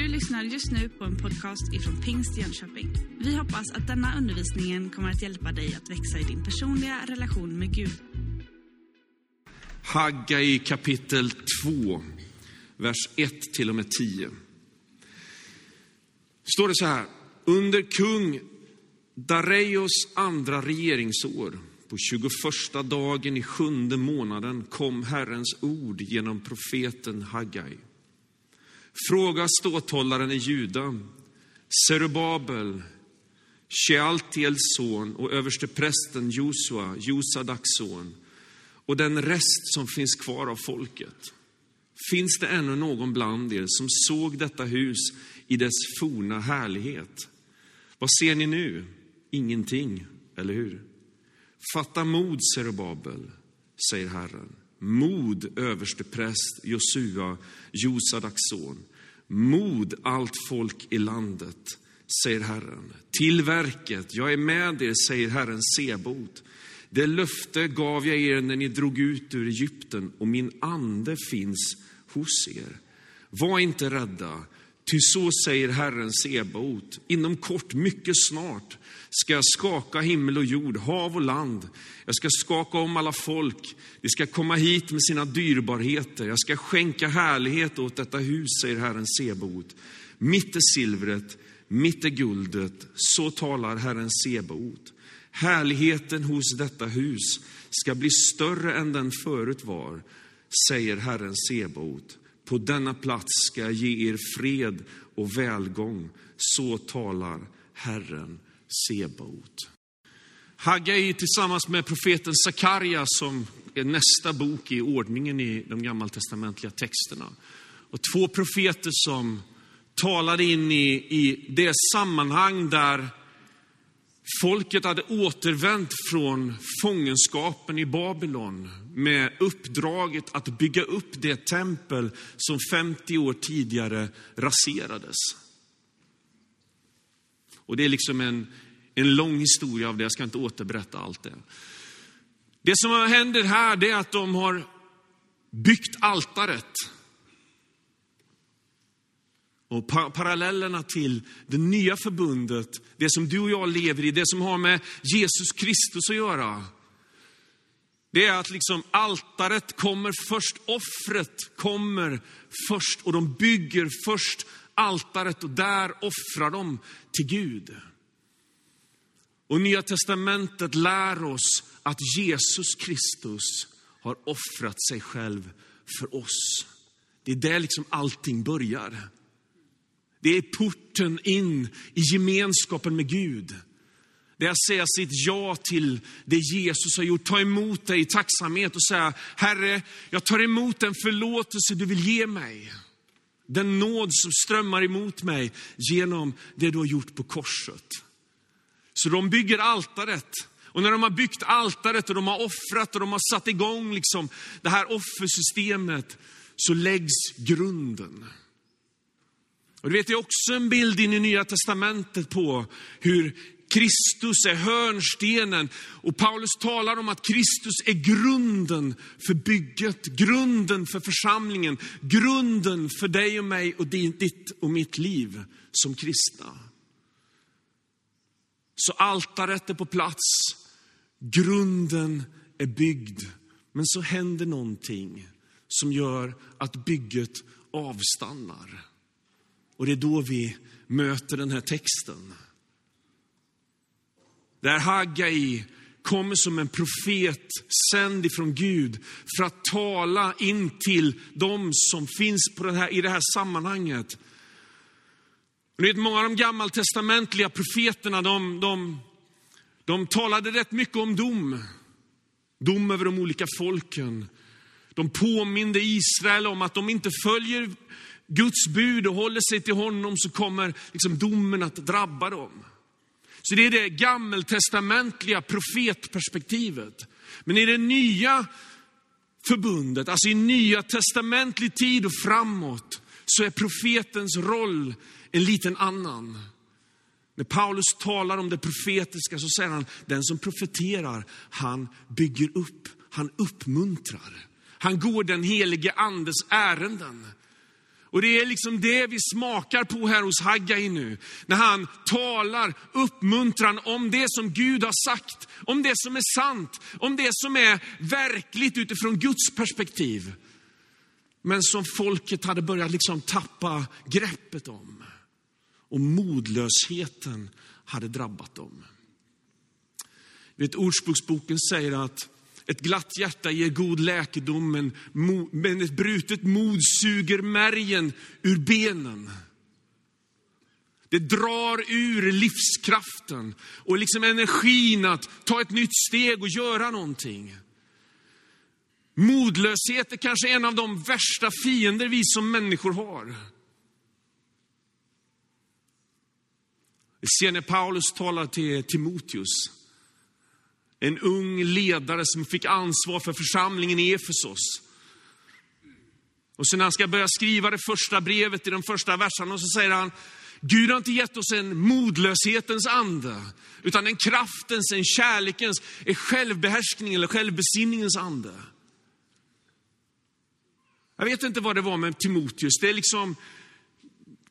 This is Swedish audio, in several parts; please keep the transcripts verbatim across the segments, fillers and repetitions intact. Du lyssnar just nu på en podcast ifrån Pingst i Jönköping. Vi hoppas att denna undervisningen kommer att hjälpa dig att växa i din personliga relation med Gud. Haggai kapitel två, vers ett till och med tio. Står det så här: under kung Dareios andra regeringsår, på tjugoförsta dagen i sjunde månaden, kom Herrens ord genom profeten Haggai. Fråga ståthållaren i Juda, Serubbabel, Shealtiels son och översteprästen Josua, Josadaks son, och den rest som finns kvar av folket. Finns det ännu någon bland er som såg detta hus i dess forna härlighet? Vad ser ni nu? Ingenting, eller hur? Fatta mod, Serubbabel, säger Herren. Mod, överstepräst Josua, Josadaks son. Mod, allt folk i landet, säger Herren. Till verket, jag är med er, säger Herren Sebaot. Det löfte gav jag er när ni drog ut ur Egypten, och min ande finns hos er. Var inte rädda, ty så säger Herren Sebaot. Inom kort, mycket snart, ska jag skaka himmel och jord, hav och land. Jag ska skaka om alla folk. De ska komma hit med sina dyrbarheter. Jag ska skänka härlighet åt detta hus, säger Herren Sebaot. Mitt är silvret, mitt är guldet, så talar Herren Sebaot. Härligheten hos detta hus ska bli större än den förut var, säger Herren Sebaot. På denna plats ska jag ge er fred och välgång, så talar Herren Sebaot. Haggai tillsammans med profeten Zakarias, som är nästa bok i ordningen i de gammaltestamentliga texterna. Och två profeter som talade in i, i det sammanhang där folket hade återvänt från fångenskapen i Babylon med uppdraget att bygga upp det tempel som femtio år tidigare raserades. Och det är liksom en, en lång historia av det, jag ska inte återberätta allt det. Det som händer här, det är att de har byggt altaret. Och par- parallellerna till det nya förbundet, det som du och jag lever i, det som har med Jesus Kristus att göra. Det är att liksom altaret kommer först, offret kommer först, och de bygger först altaret och där offrar de till Gud. Och Nya testamentet lär oss att Jesus Kristus har offrat sig själv för oss. Det är där liksom allting börjar. Det är porten in i gemenskapen med Gud. Det är att säga sitt ja till det Jesus har gjort. Ta emot dig i tacksamhet och säga: Herre, jag tar emot den förlåtelse du vill ge mig. Den nåd som strömmar emot mig genom det du har gjort på korset. Så de bygger altaret. Och när de har byggt altaret och de har offrat och de har satt igång liksom det här offersystemet, så läggs grunden. Och du vet, det är också en bild in i Nya testamentet på hur Kristus är hörnstenen. Och Paulus talar om att Kristus är grunden för bygget, grunden för församlingen, grunden för dig och mig och ditt och mitt liv som kristna. Så altaret är på plats, grunden är byggd. Men så händer någonting som gör att bygget avstannar. Och det är då vi möter den här texten. Där Haggai kommer som en profet sänd ifrån Gud för att tala in till de som finns på den här, i det här sammanhanget. Och det är många av de gammaltestamentliga profeterna, de, de, de talade rätt mycket om dom. Dom över de olika folken. De påminde Israel om att de inte följer Guds bud och håller sig till honom, så kommer liksom domen att drabba dem. Så det är det gammeltestamentliga profetperspektivet. Men i det nya förbundet, alltså i nya testamentlig tid och framåt, så är profetens roll en liten annan. När Paulus talar om det profetiska så säger han: den som profeterar, han bygger upp, han uppmuntrar. Han går den helige andes ärenden. Och det är liksom det vi smakar på här hos Haggai nu. När han talar uppmuntran om det som Gud har sagt. Om det som är sant. Om det som är verkligt utifrån Guds perspektiv. Men som folket hade börjat liksom tappa greppet om. Och modlösheten hade drabbat dem. Vet, Ordspråksboken säger att ett glatt hjärta ger god läkedom, men, mo, men ett brutet mod suger märgen ur benen. Det drar ur livskraften och liksom energin att ta ett nytt steg och göra någonting. Modlöshet är kanske en av de värsta fiender vi som människor har. Vi ser när Paulus talar till Timotheus. En ung ledare som fick ansvar för församlingen i Efesus. Och sen när han ska börja skriva det första brevet i de första verserna så säger han: Gud har inte gett oss en modlöshetens ande, utan en kraftens, en kärlekens, en självbehärskning eller självbesinningens ande. Jag vet inte vad det var med Timotheus. Det är liksom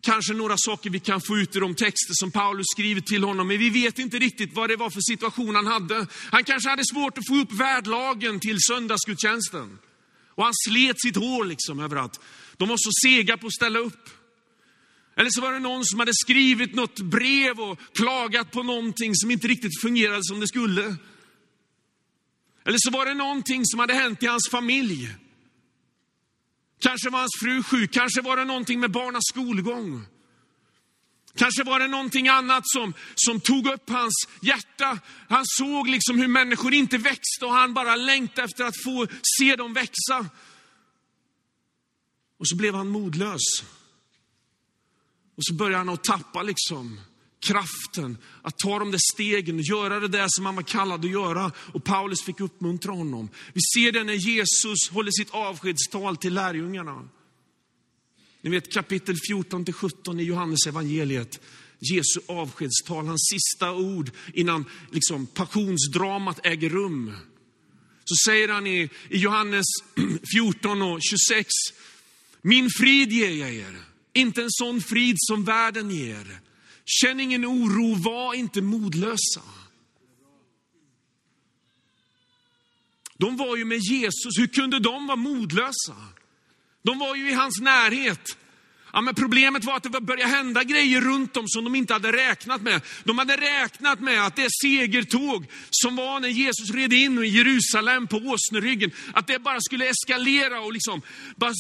kanske några saker vi kan få ut i de texter som Paulus skriver till honom. Men vi vet inte riktigt vad det var för situation han hade. Han kanske hade svårt att få upp värdlagen till söndagsgudstjänsten. Och han slet sitt hår liksom överallt. De var så sega på att ställa upp. Eller så var det någon som hade skrivit något brev och klagat på någonting som inte riktigt fungerade som det skulle. Eller så var det någonting som hade hänt i hans familj. Kanske var hans fru sjuk, kanske var det någonting med barnas skolgång. Kanske var det någonting annat som, som tog upp hans hjärta. Han såg liksom hur människor inte växte och han bara längtade efter att få se dem växa. Och så blev han modlös. Och så började han att tappa liksom kraften att ta de där stegen och göra det där som han var kallad att göra. Och Paulus fick uppmuntra honom. Vi ser det när Jesus håller sitt avskedstal till lärjungarna. Ni vet kapitel fjorton till sjutton i Johannes evangeliet. Jesu avskedstal, hans sista ord innan liksom passionsdramat äger rum. Så säger han i, i Johannes fjorton och tjugosex: Min frid ger jag er, inte en sån frid som världen ger. Känn ingen oro, var inte modlösa. De var ju med Jesus, hur kunde de vara modlösa? De var ju i hans närhet. Ja, men problemet var att det började hända grejer runt dem som de inte hade räknat med. De hade räknat med att det segertåg som var när Jesus red in i Jerusalem på åsneryggen, att det bara skulle eskalera och liksom bara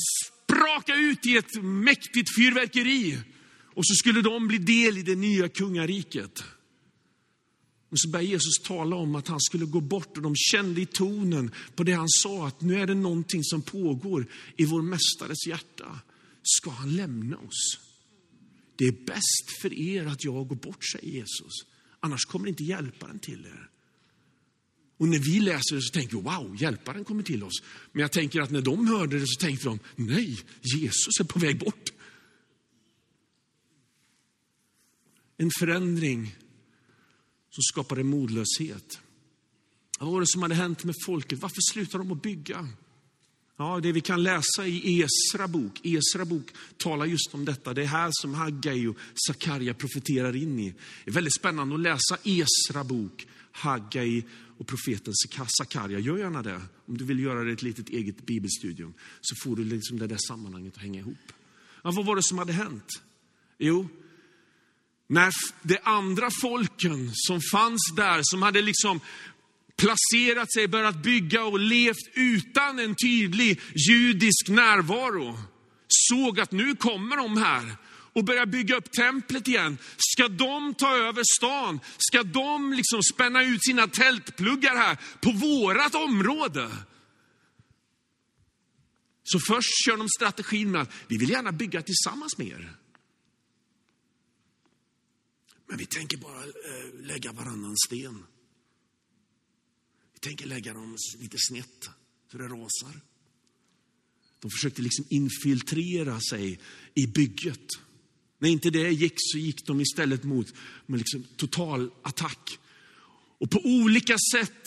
spraka ut i ett mäktigt fyrverkeri. Och så skulle de bli del i det nya kungariket. Och så började Jesus tala om att han skulle gå bort. Och de kände i tonen på det han sa att nu är det någonting som pågår i vår mästares hjärta. Ska han lämna oss? Det är bäst för er att jag går bort, säger Jesus. Annars kommer inte hjälparen till er. Och när vi läser det så tänker vi, wow, hjälparen kommer till oss. Men jag tänker att när de hörde det så tänkte de, nej, Jesus är på väg bort. En förändring som skapade modlöshet. Vad var det som hade hänt med folket? Varför slutade de att bygga? Ja, det vi kan läsa i Esra bok. Esra bok talar just om detta. Det är här som Haggai och Zakaria profeterar in i. Det är väldigt spännande att läsa Esra bok, Haggai och profeten Zakaria. Gör gärna det. Om du vill göra det ett litet eget bibelstudium så får du liksom det där sammanhanget att hänga ihop. Ja, vad var det som hade hänt? Jo, när de andra folken som fanns där, som hade liksom placerat sig, börjat bygga och levt utan en tydlig judisk närvaro, såg att nu kommer de här och börjar bygga upp templet igen. Ska de ta över stan? Ska de liksom spänna ut sina tältpluggar här på vårat område? Så först kör de strategin med att vi vill gärna bygga tillsammans med er. Men vi tänker bara lägga varannan sten. Vi tänker lägga dem lite snett så det rasar. De försökte liksom infiltrera sig i bygget. När inte det gick så gick de istället mot liksom total attack. Och på olika sätt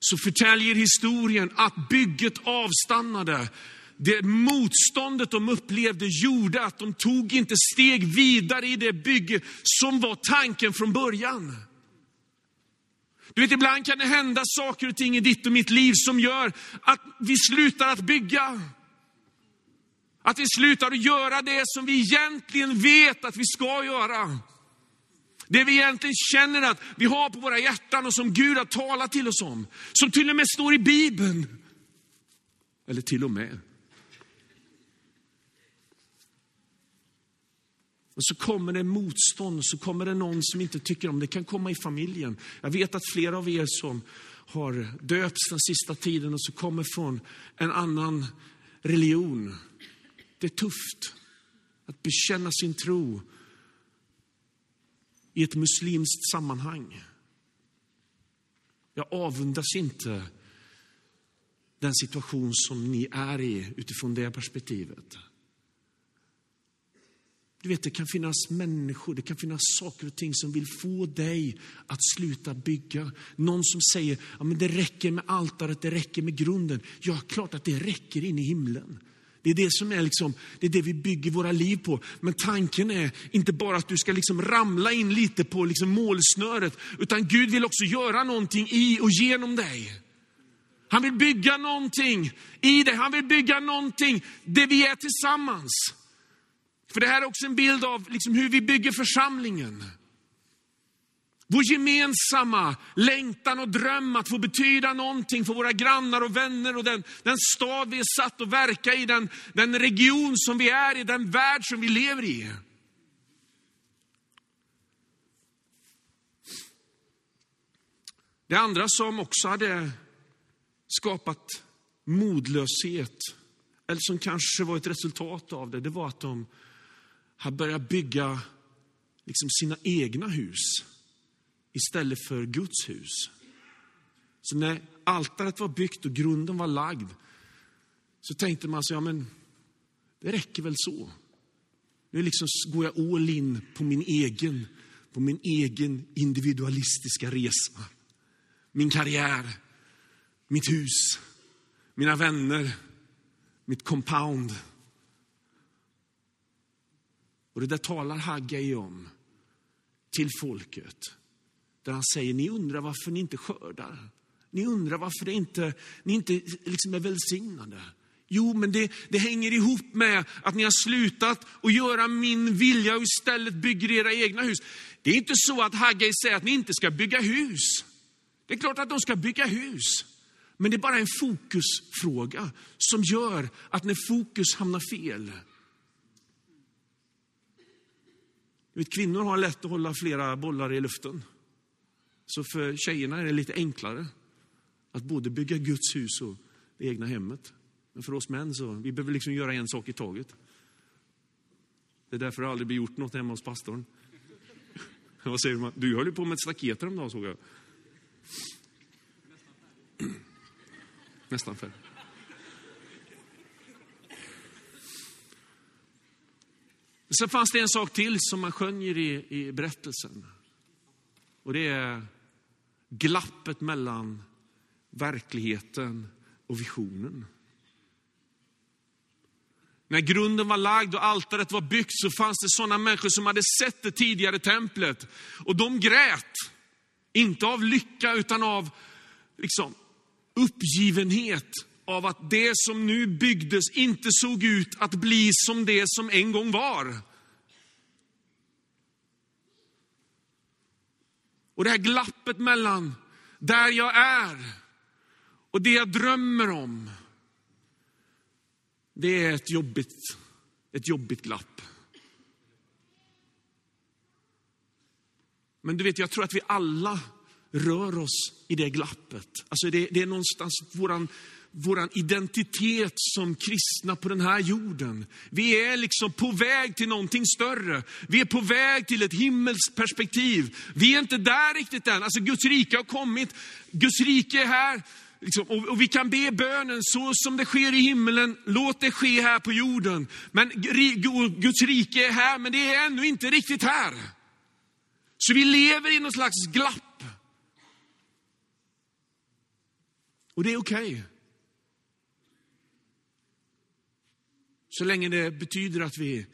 så förtäljer historien att bygget avstannade. det motståndet de upplevde gjorde att de tog inte steg vidare i det bygge som var tanken från början. Du vet, ibland kan det hända saker och ting i ditt och mitt liv som gör att vi slutar att bygga. Att vi slutar att göra det som vi egentligen vet att vi ska göra. Det vi egentligen känner att vi har på våra hjärtan och som Gud har talat till oss om. Som till och med står i Bibeln. Eller till och med. Och så kommer det motstånd, så kommer det någon som inte tycker om det. Det kan komma i familjen. Jag vet att flera av er som har döpts den sista tiden och så kommer från en annan religion. Det är tufft att bekänna sin tro i ett muslimskt sammanhang. Jag avundas inte den situation som ni är i utifrån det perspektivet. Du vet, det kan finnas människor, det kan finnas saker och ting som vill få dig att sluta bygga. Någon som säger, ja, men det räcker med altaret, det räcker med grunden. Ja, klart att det räcker in i himlen. Det är det som är liksom, det är det vi bygger våra liv på. Men tanken är inte bara att du ska liksom ramla in lite på liksom målsnöret, utan Gud vill också göra någonting i och genom dig. Han vill bygga någonting i dig. Han vill bygga någonting där vi är tillsammans. För det här är också en bild av liksom hur vi bygger församlingen. Vår gemensamma längtan och dröm att få betyda någonting för våra grannar och vänner och den, den stad vi är satt och verka i, den, den region som vi är i, den värld som vi lever i. Det andra som också hade skapat modlöshet, eller som kanske var ett resultat av det, det var att de har börjat bygga liksom sina egna hus istället för Guds hus. Så när altaret var byggt och grunden var lagd, så tänkte man så, ja men det räcker väl så. Nu liksom går jag all in på min egen, på min egen individualistiska resa. Min karriär, mitt hus, mina vänner, mitt compound. Och det där talar Haggai om till folket. Där han säger, ni undrar varför ni inte skördar. Ni undrar varför det inte, ni inte liksom är välsignade. Jo, men det, det hänger ihop med att ni har slutat att göra min vilja och istället bygger era egna hus. Det är inte så att Haggai säger att ni inte ska bygga hus. Det är klart att de ska bygga hus. Men det är bara en fokusfråga som gör att när fokus hamnar fel. Du vet, kvinnor har lätt att hålla flera bollar i luften. Så för tjejerna är det lite enklare att både bygga Guds hus och det egna hemmet. Men för oss män så, vi behöver liksom göra en sak i taget. Det är därför det aldrig blir gjort något hemma hos pastorn. Vad säger man? Du höll ju på med ett staket om dagen, såg jag. Nästan för. Sen fanns det en sak till som man skönjer i, i berättelsen. Och det är glappet mellan verkligheten och visionen. När grunden var lagd och altaret var byggt så fanns det sådana människor som hade sett det tidigare templet. Och de grät. Inte av lycka utan av liksom uppgivenhet av att det som nu byggdes inte såg ut att bli som det som en gång var. Och det här glappet mellan där jag är och det jag drömmer om, det är ett jobbigt, ett jobbigt glapp. Men du vet, jag tror att vi alla rör oss i det glappet. Alltså det, det är någonstans våran, våran identitet som kristna på den här jorden. Vi är liksom på väg till någonting större. Vi är på väg till ett himmelsperspektiv. Vi är inte där riktigt än. Alltså Guds rike har kommit. Guds rike är här. Liksom, och, och vi kan be bönen så som det sker i himmelen. Låt det ske här på jorden. Men Guds rike är här, men det är ännu inte riktigt här. Så vi lever i någon slags glapp. Och det är okej. Så länge det betyder att vi,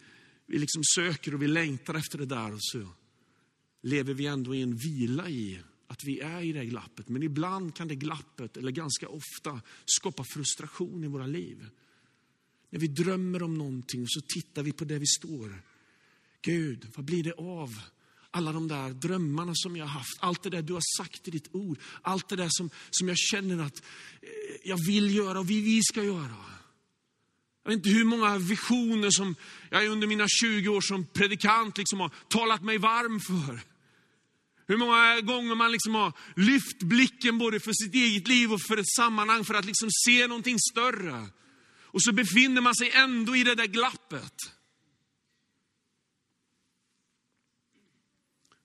vi liksom söker och vi längtar efter det där, så lever vi ändå i en vila i att vi är i det glappet. Men ibland kan det glappet, eller ganska ofta, skapa frustration i våra liv. När vi drömmer om någonting så tittar vi på där vi står. Gud, vad blir det av alla de där drömmarna som jag har haft? Allt det där du har sagt i ditt ord. Allt det där som, som jag känner att jag vill göra och vi, vi ska göra. Jag vet inte hur många visioner som jag under mina tjugo år som predikant liksom har talat mig varm för. Hur många gånger man liksom har lyft blicken både för sitt eget liv och för ett sammanhang för att liksom se någonting större. Och så befinner man sig ändå i det där glappet.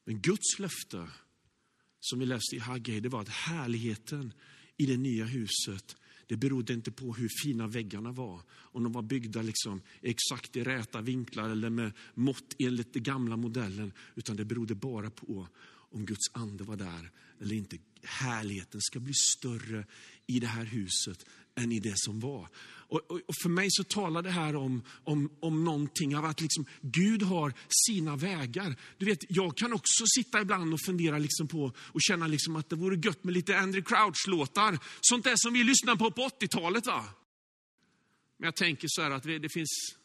Men Guds löfte som vi läste i Haggai, det var att härligheten i det nya huset, det berodde inte på hur fina väggarna var. Om de var byggda liksom exakt i räta vinklar eller med mått enligt den gamla modellen. Utan det berodde bara på om Guds ande var där eller inte. Härligheten ska bli större i det här huset än i det som var. Och, och, och för mig så talar det här om, om, om någonting av att liksom Gud har sina vägar. Du vet, jag kan också sitta ibland och fundera liksom på och känna liksom att det vore gött med lite Andrew Crouch-låtar. Sånt där som vi lyssnade på på åttiotalet, va? Men jag tänker så här att vi, det finns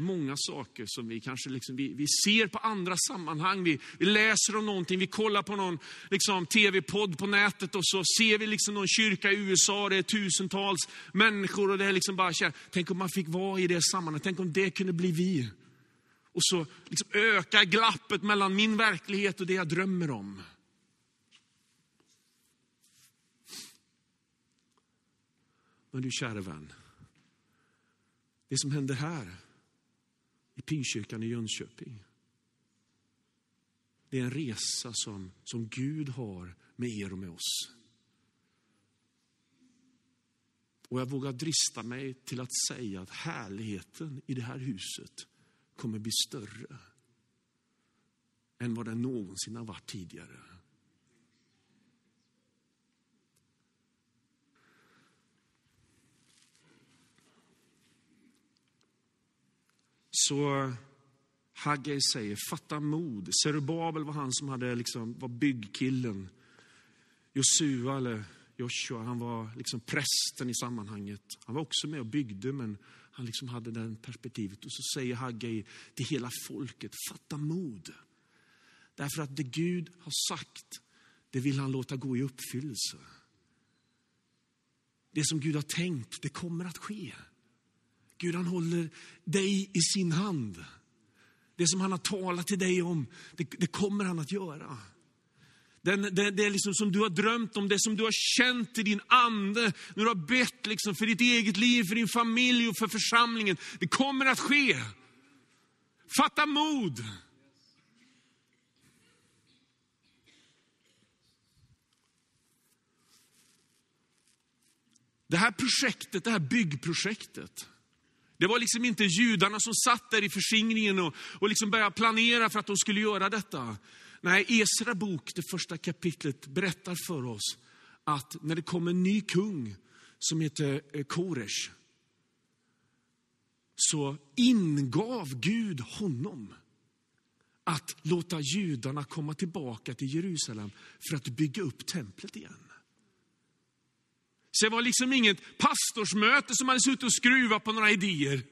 många saker som vi kanske liksom, vi, vi ser på andra sammanhang. Vi, vi läser om någonting, vi kollar på någon liksom, tv-podd på nätet och så ser vi liksom någon kyrka i U S A. Det är tusentals människor och det är liksom bara, tänk om man fick vara i det sammanhanget. Tänk om det kunde bli vi. Och så liksom ökar glappet mellan min verklighet och det jag drömmer om. Men du kära vän, det som händer här i Pingstkyrkan i Jönköping, det är en resa som, som Gud har med er och med oss. Och jag vågar drista mig till att säga att härligheten i det här huset kommer bli större än vad den någonsin har varit tidigare. Så Haggai säger, fatta mod. Serubbabel var han som hade liksom, var byggkillen. Josua eller Joshua, han var liksom prästen i sammanhanget. Han var också med och byggde, men han liksom hade den perspektivet. Och så säger Haggai till hela folket, fatta mod. Därför att det Gud har sagt, det vill han låta gå i uppfyllelse. Det som Gud har tänkt, det kommer att ske. Gud, han håller dig i sin hand. Det som han har talat till dig om, det, det kommer han att göra. Den, det, det är liksom som du har drömt om, det som du har känt i din ande. När du har bett liksom för ditt eget liv, för din familj och för församlingen. Det kommer att ske. Fatta mod. Det här projektet, det här byggprojektet. Det var liksom inte judarna som satt där i förskingringen och, och liksom började planera för att de skulle göra detta. Nej, Esra bok, det första kapitlet, berättar för oss att när det kom en ny kung som heter Kores, så ingav Gud honom att låta judarna komma tillbaka till Jerusalem för att bygga upp templet igen. Så det var liksom inget pastorsmöte som hade suttit och skruvat på några idéer.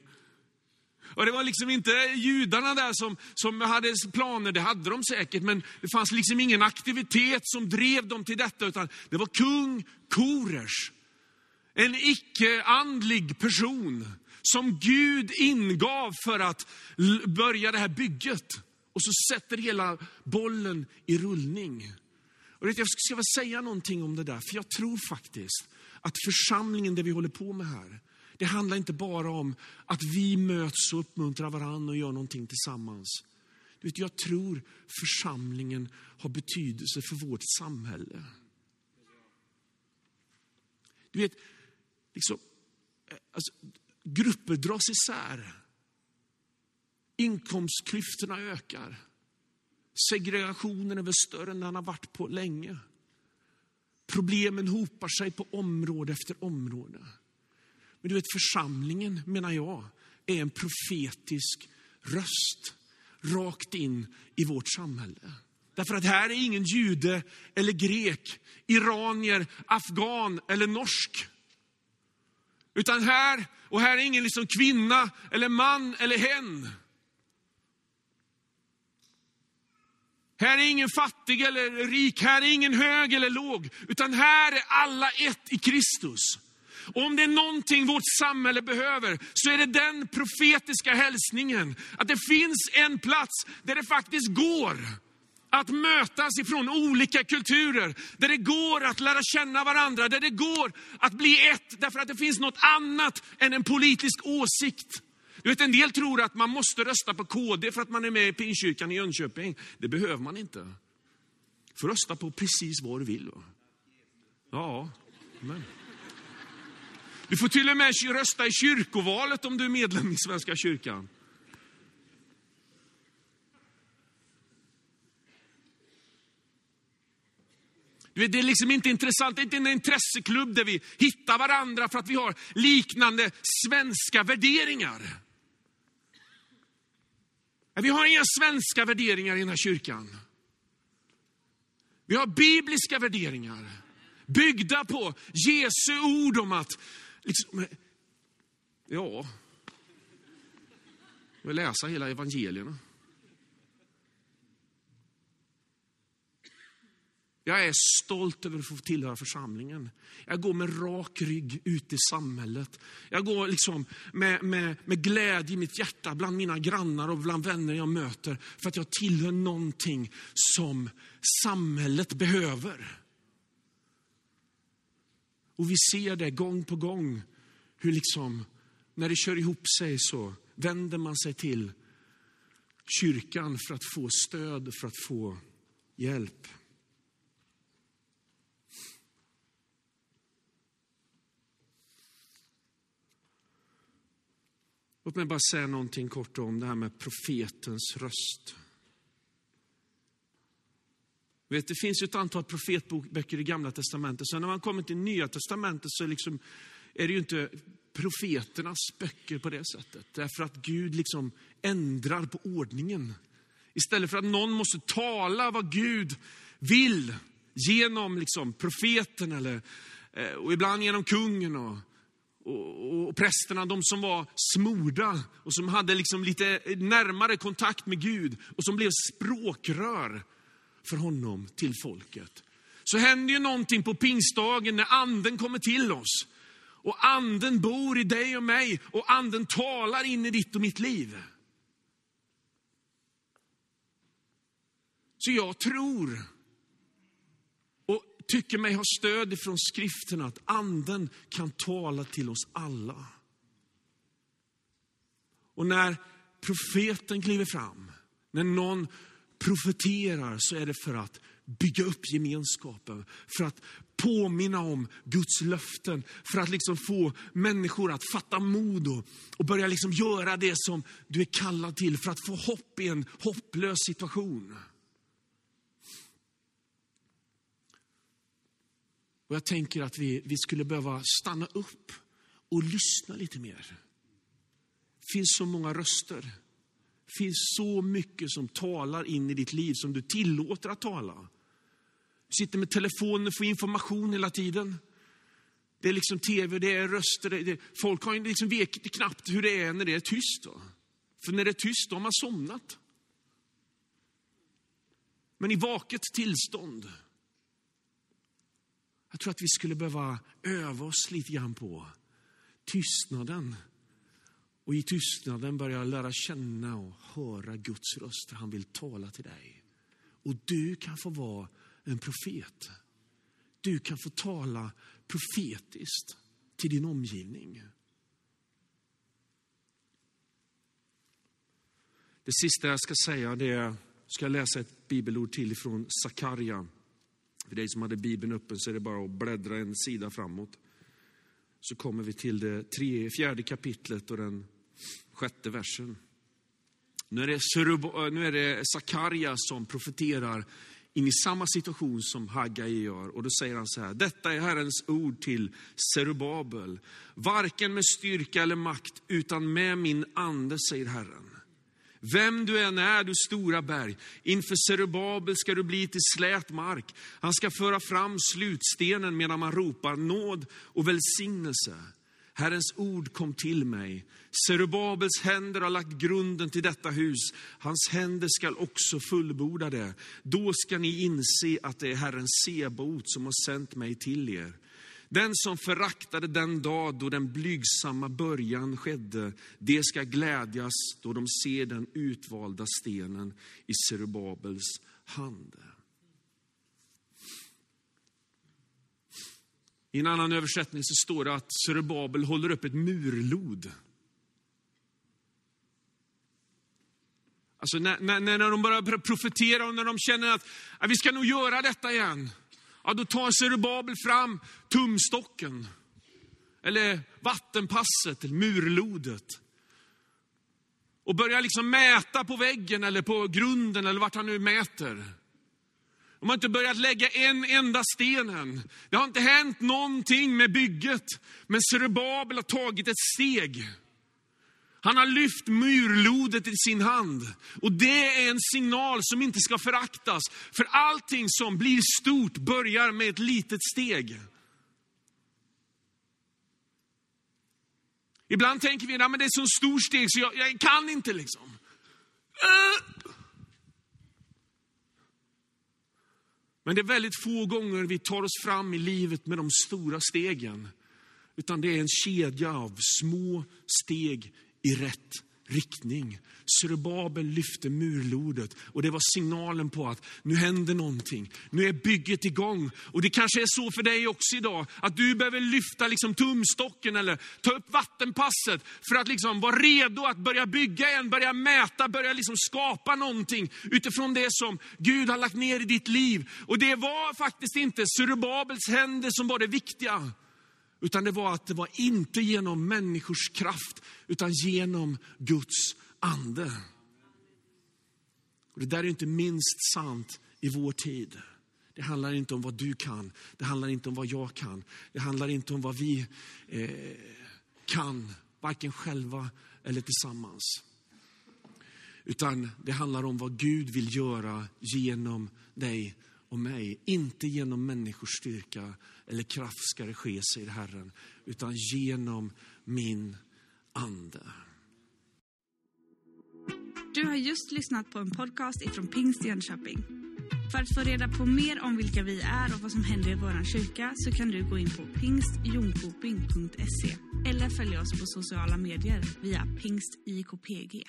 Och det var liksom inte judarna där som, som hade planer, det hade de säkert. Men det fanns liksom ingen aktivitet som drev dem till detta, utan det var kung Kores. En icke-andlig person som Gud ingav för att börja det här bygget. Och så sätter hela bollen i rullning. Och jag ska väl säga någonting om det där, för jag tror faktiskt att församlingen, det vi håller på med här, det handlar inte bara om att vi möts och uppmuntrar varandra och gör någonting tillsammans. Du vet, jag tror församlingen har betydelse för vårt samhälle. Du vet, liksom, alltså, grupper dras isär. Inkomstklyftorna ökar. Segregationen är väl större än den har varit på länge. Problemen hopar sig på område efter område. Men du vet, församlingen, menar jag, är en profetisk röst rakt in i vårt samhälle. Därför att här är ingen jude eller grek, iranier, afghan eller norsk. Utan här, och här är ingen liksom kvinna eller man eller hen. Här är ingen fattig eller rik, här är ingen hög eller låg. Utan här är alla ett i Kristus. Och om det är någonting vårt samhälle behöver så är det den profetiska hälsningen. Att det finns en plats där det faktiskt går att mötas ifrån olika kulturer. Där det går att lära känna varandra. Där det går att bli ett. Därför att det finns något annat än en politisk åsikt. Du vet, en del tror att man måste rösta på K D för att man är med i Pingstkyrkan i Jönköping. Det behöver man inte. För rösta på precis vad du vill. Ja, men. Du får till och med rösta i kyrkovalet om du är medlem i Svenska kyrkan. Det är liksom inte intressant, det är inte en intresseklubb där vi hittar varandra för att vi har liknande svenska värderingar. Vi har inga svenska värderingar i den här kyrkan. Vi har bibliska värderingar. Byggda på Jesu ord om att... Liksom, ja. Jag vill läsa hela evangelierna. Jag är stolt över att få tillhöra församlingen. Jag går med rak rygg ut i samhället. Jag går liksom med, med, med glädje i mitt hjärta bland mina grannar och bland vänner jag möter. För att jag tillhör någonting som samhället behöver. Och vi ser det gång på gång. Hur liksom, när det kör ihop sig så vänder man sig till kyrkan för att få stöd, för att få hjälp. Låt mig bara säga någonting kort om det här med profetens röst. Vet, det finns ju ett antal profetböcker i Gamla testamentet. Så när man kommer till Nya testamentet så liksom är det ju inte profeternas böcker på det sättet. Därför att Gud liksom ändrar på ordningen. Istället för att någon måste tala vad Gud vill genom liksom profeten eller, och ibland genom kungen och... Och prästerna, de som var smorda och som hade liksom lite närmare kontakt med Gud. Och som blev språkrör för honom till folket. Så händer ju någonting på pingstdagen när anden kommer till oss. Och anden bor i dig och mig. Och anden talar in i ditt och mitt liv. Så jag tror... tycker mig ha stöd ifrån skrifterna att anden kan tala till oss alla. Och när profeten kliver fram, när någon profeterar så är det för att bygga upp gemenskapen, för att påminna om Guds löften, för att liksom få människor att fatta mod och, och börja liksom göra det som du är kallad till, för att få hopp i en hopplös situation. Och jag tänker att vi, vi skulle behöva stanna upp och lyssna lite mer. Det finns så många röster. Det finns så mycket som talar in i ditt liv som du tillåter att tala. Du sitter med telefonen och får information hela tiden. Det är liksom tv, det är röster. Det är, folk har ju liksom vekit knappt hur det är när det är tyst. Då. För när det är tyst då har man somnat. Men i vaket tillstånd... Jag tror att vi skulle behöva öva oss lite grann på tystnaden. Och i tystnaden börja lära känna och höra Guds röst. Han vill tala till dig. Och du kan få vara en profet. Du kan få tala profetiskt till din omgivning. Det sista jag ska säga det är, ska jag läsa ett bibelord till från Zakarias. För dig som hade Bibeln öppen så är det bara att bläddra en sida framåt. Så kommer vi till det tre, fjärde kapitlet och den sjätte versen. Nu är det, Serub- nu är det Zakarias som profeterar in i samma situation som Haggai gör. Och då säger han så här: detta är Herrens ord till Serubbabel. Varken med styrka eller makt, utan med min ande, säger Herren. Vem du än är, du stora berg, inför Serubbabel ska du bli till slät mark. Han ska föra fram slutstenen medan man ropar nåd och välsignelse. Herrens ord kom till mig. Serubbabels händer har lagt grunden till detta hus. Hans händer ska också fullborda det. Då ska ni inse att det är Herren Sebaot som har sänt mig till er. Den som föraktade den dag då den blygsamma början skedde, det ska glädjas då de ser den utvalda stenen i Serubbabels hand. I en annan översättning så står det att Serubbabel håller upp ett murlod. Alltså när, när, när de börjar profetera och när de känner att, att vi ska nog göra detta igen. Ja, då tar Serubbabel fram tumstocken. Eller vattenpasset, eller murlodet. Och börjar liksom mäta på väggen eller på grunden eller vart han nu mäter. De har inte börjat lägga en enda sten än. Det har inte hänt någonting med bygget. Men Serubbabel har tagit ett steg. Han har lyft murlodet i sin hand. Och det är en signal som inte ska föraktas. För allting som blir stort börjar med ett litet steg. Ibland tänker vi att det är så stort steg så jag, jag kan inte liksom. Äh! Men det är väldigt få gånger vi tar oss fram i livet med de stora stegen. Utan det är en kedja av små steg i rätt riktning. Serubbabel lyfte murlodet och det var signalen på att nu händer någonting. Nu är bygget igång. Och det kanske är så för dig också idag. Att du behöver lyfta liksom tumstocken eller ta upp vattenpasset för att liksom vara redo att börja bygga igen, börja mäta, börja liksom skapa någonting utifrån det som Gud har lagt ner i ditt liv. Och det var faktiskt inte Serubbabels händer som var det viktiga. Utan det var att det var inte genom människors kraft, utan genom Guds ande. Och det där är inte minst sant i vår tid. Det handlar inte om vad du kan. Det handlar inte om vad jag kan. Det handlar inte om vad vi eh, kan, varken själva eller tillsammans. Utan det handlar om vad Gud vill göra genom dig och mig. Inte genom människors styrka eller kraft ska det ske, säger Herren, utan genom min ande. Du har just lyssnat på en podcast ifrån Pingst i Jönköping. För att få reda på mer om vilka vi är och vad som händer i vår kyrka så kan du gå in på pingst jönköping punkt se eller följa oss på sociala medier via pingst i k p g.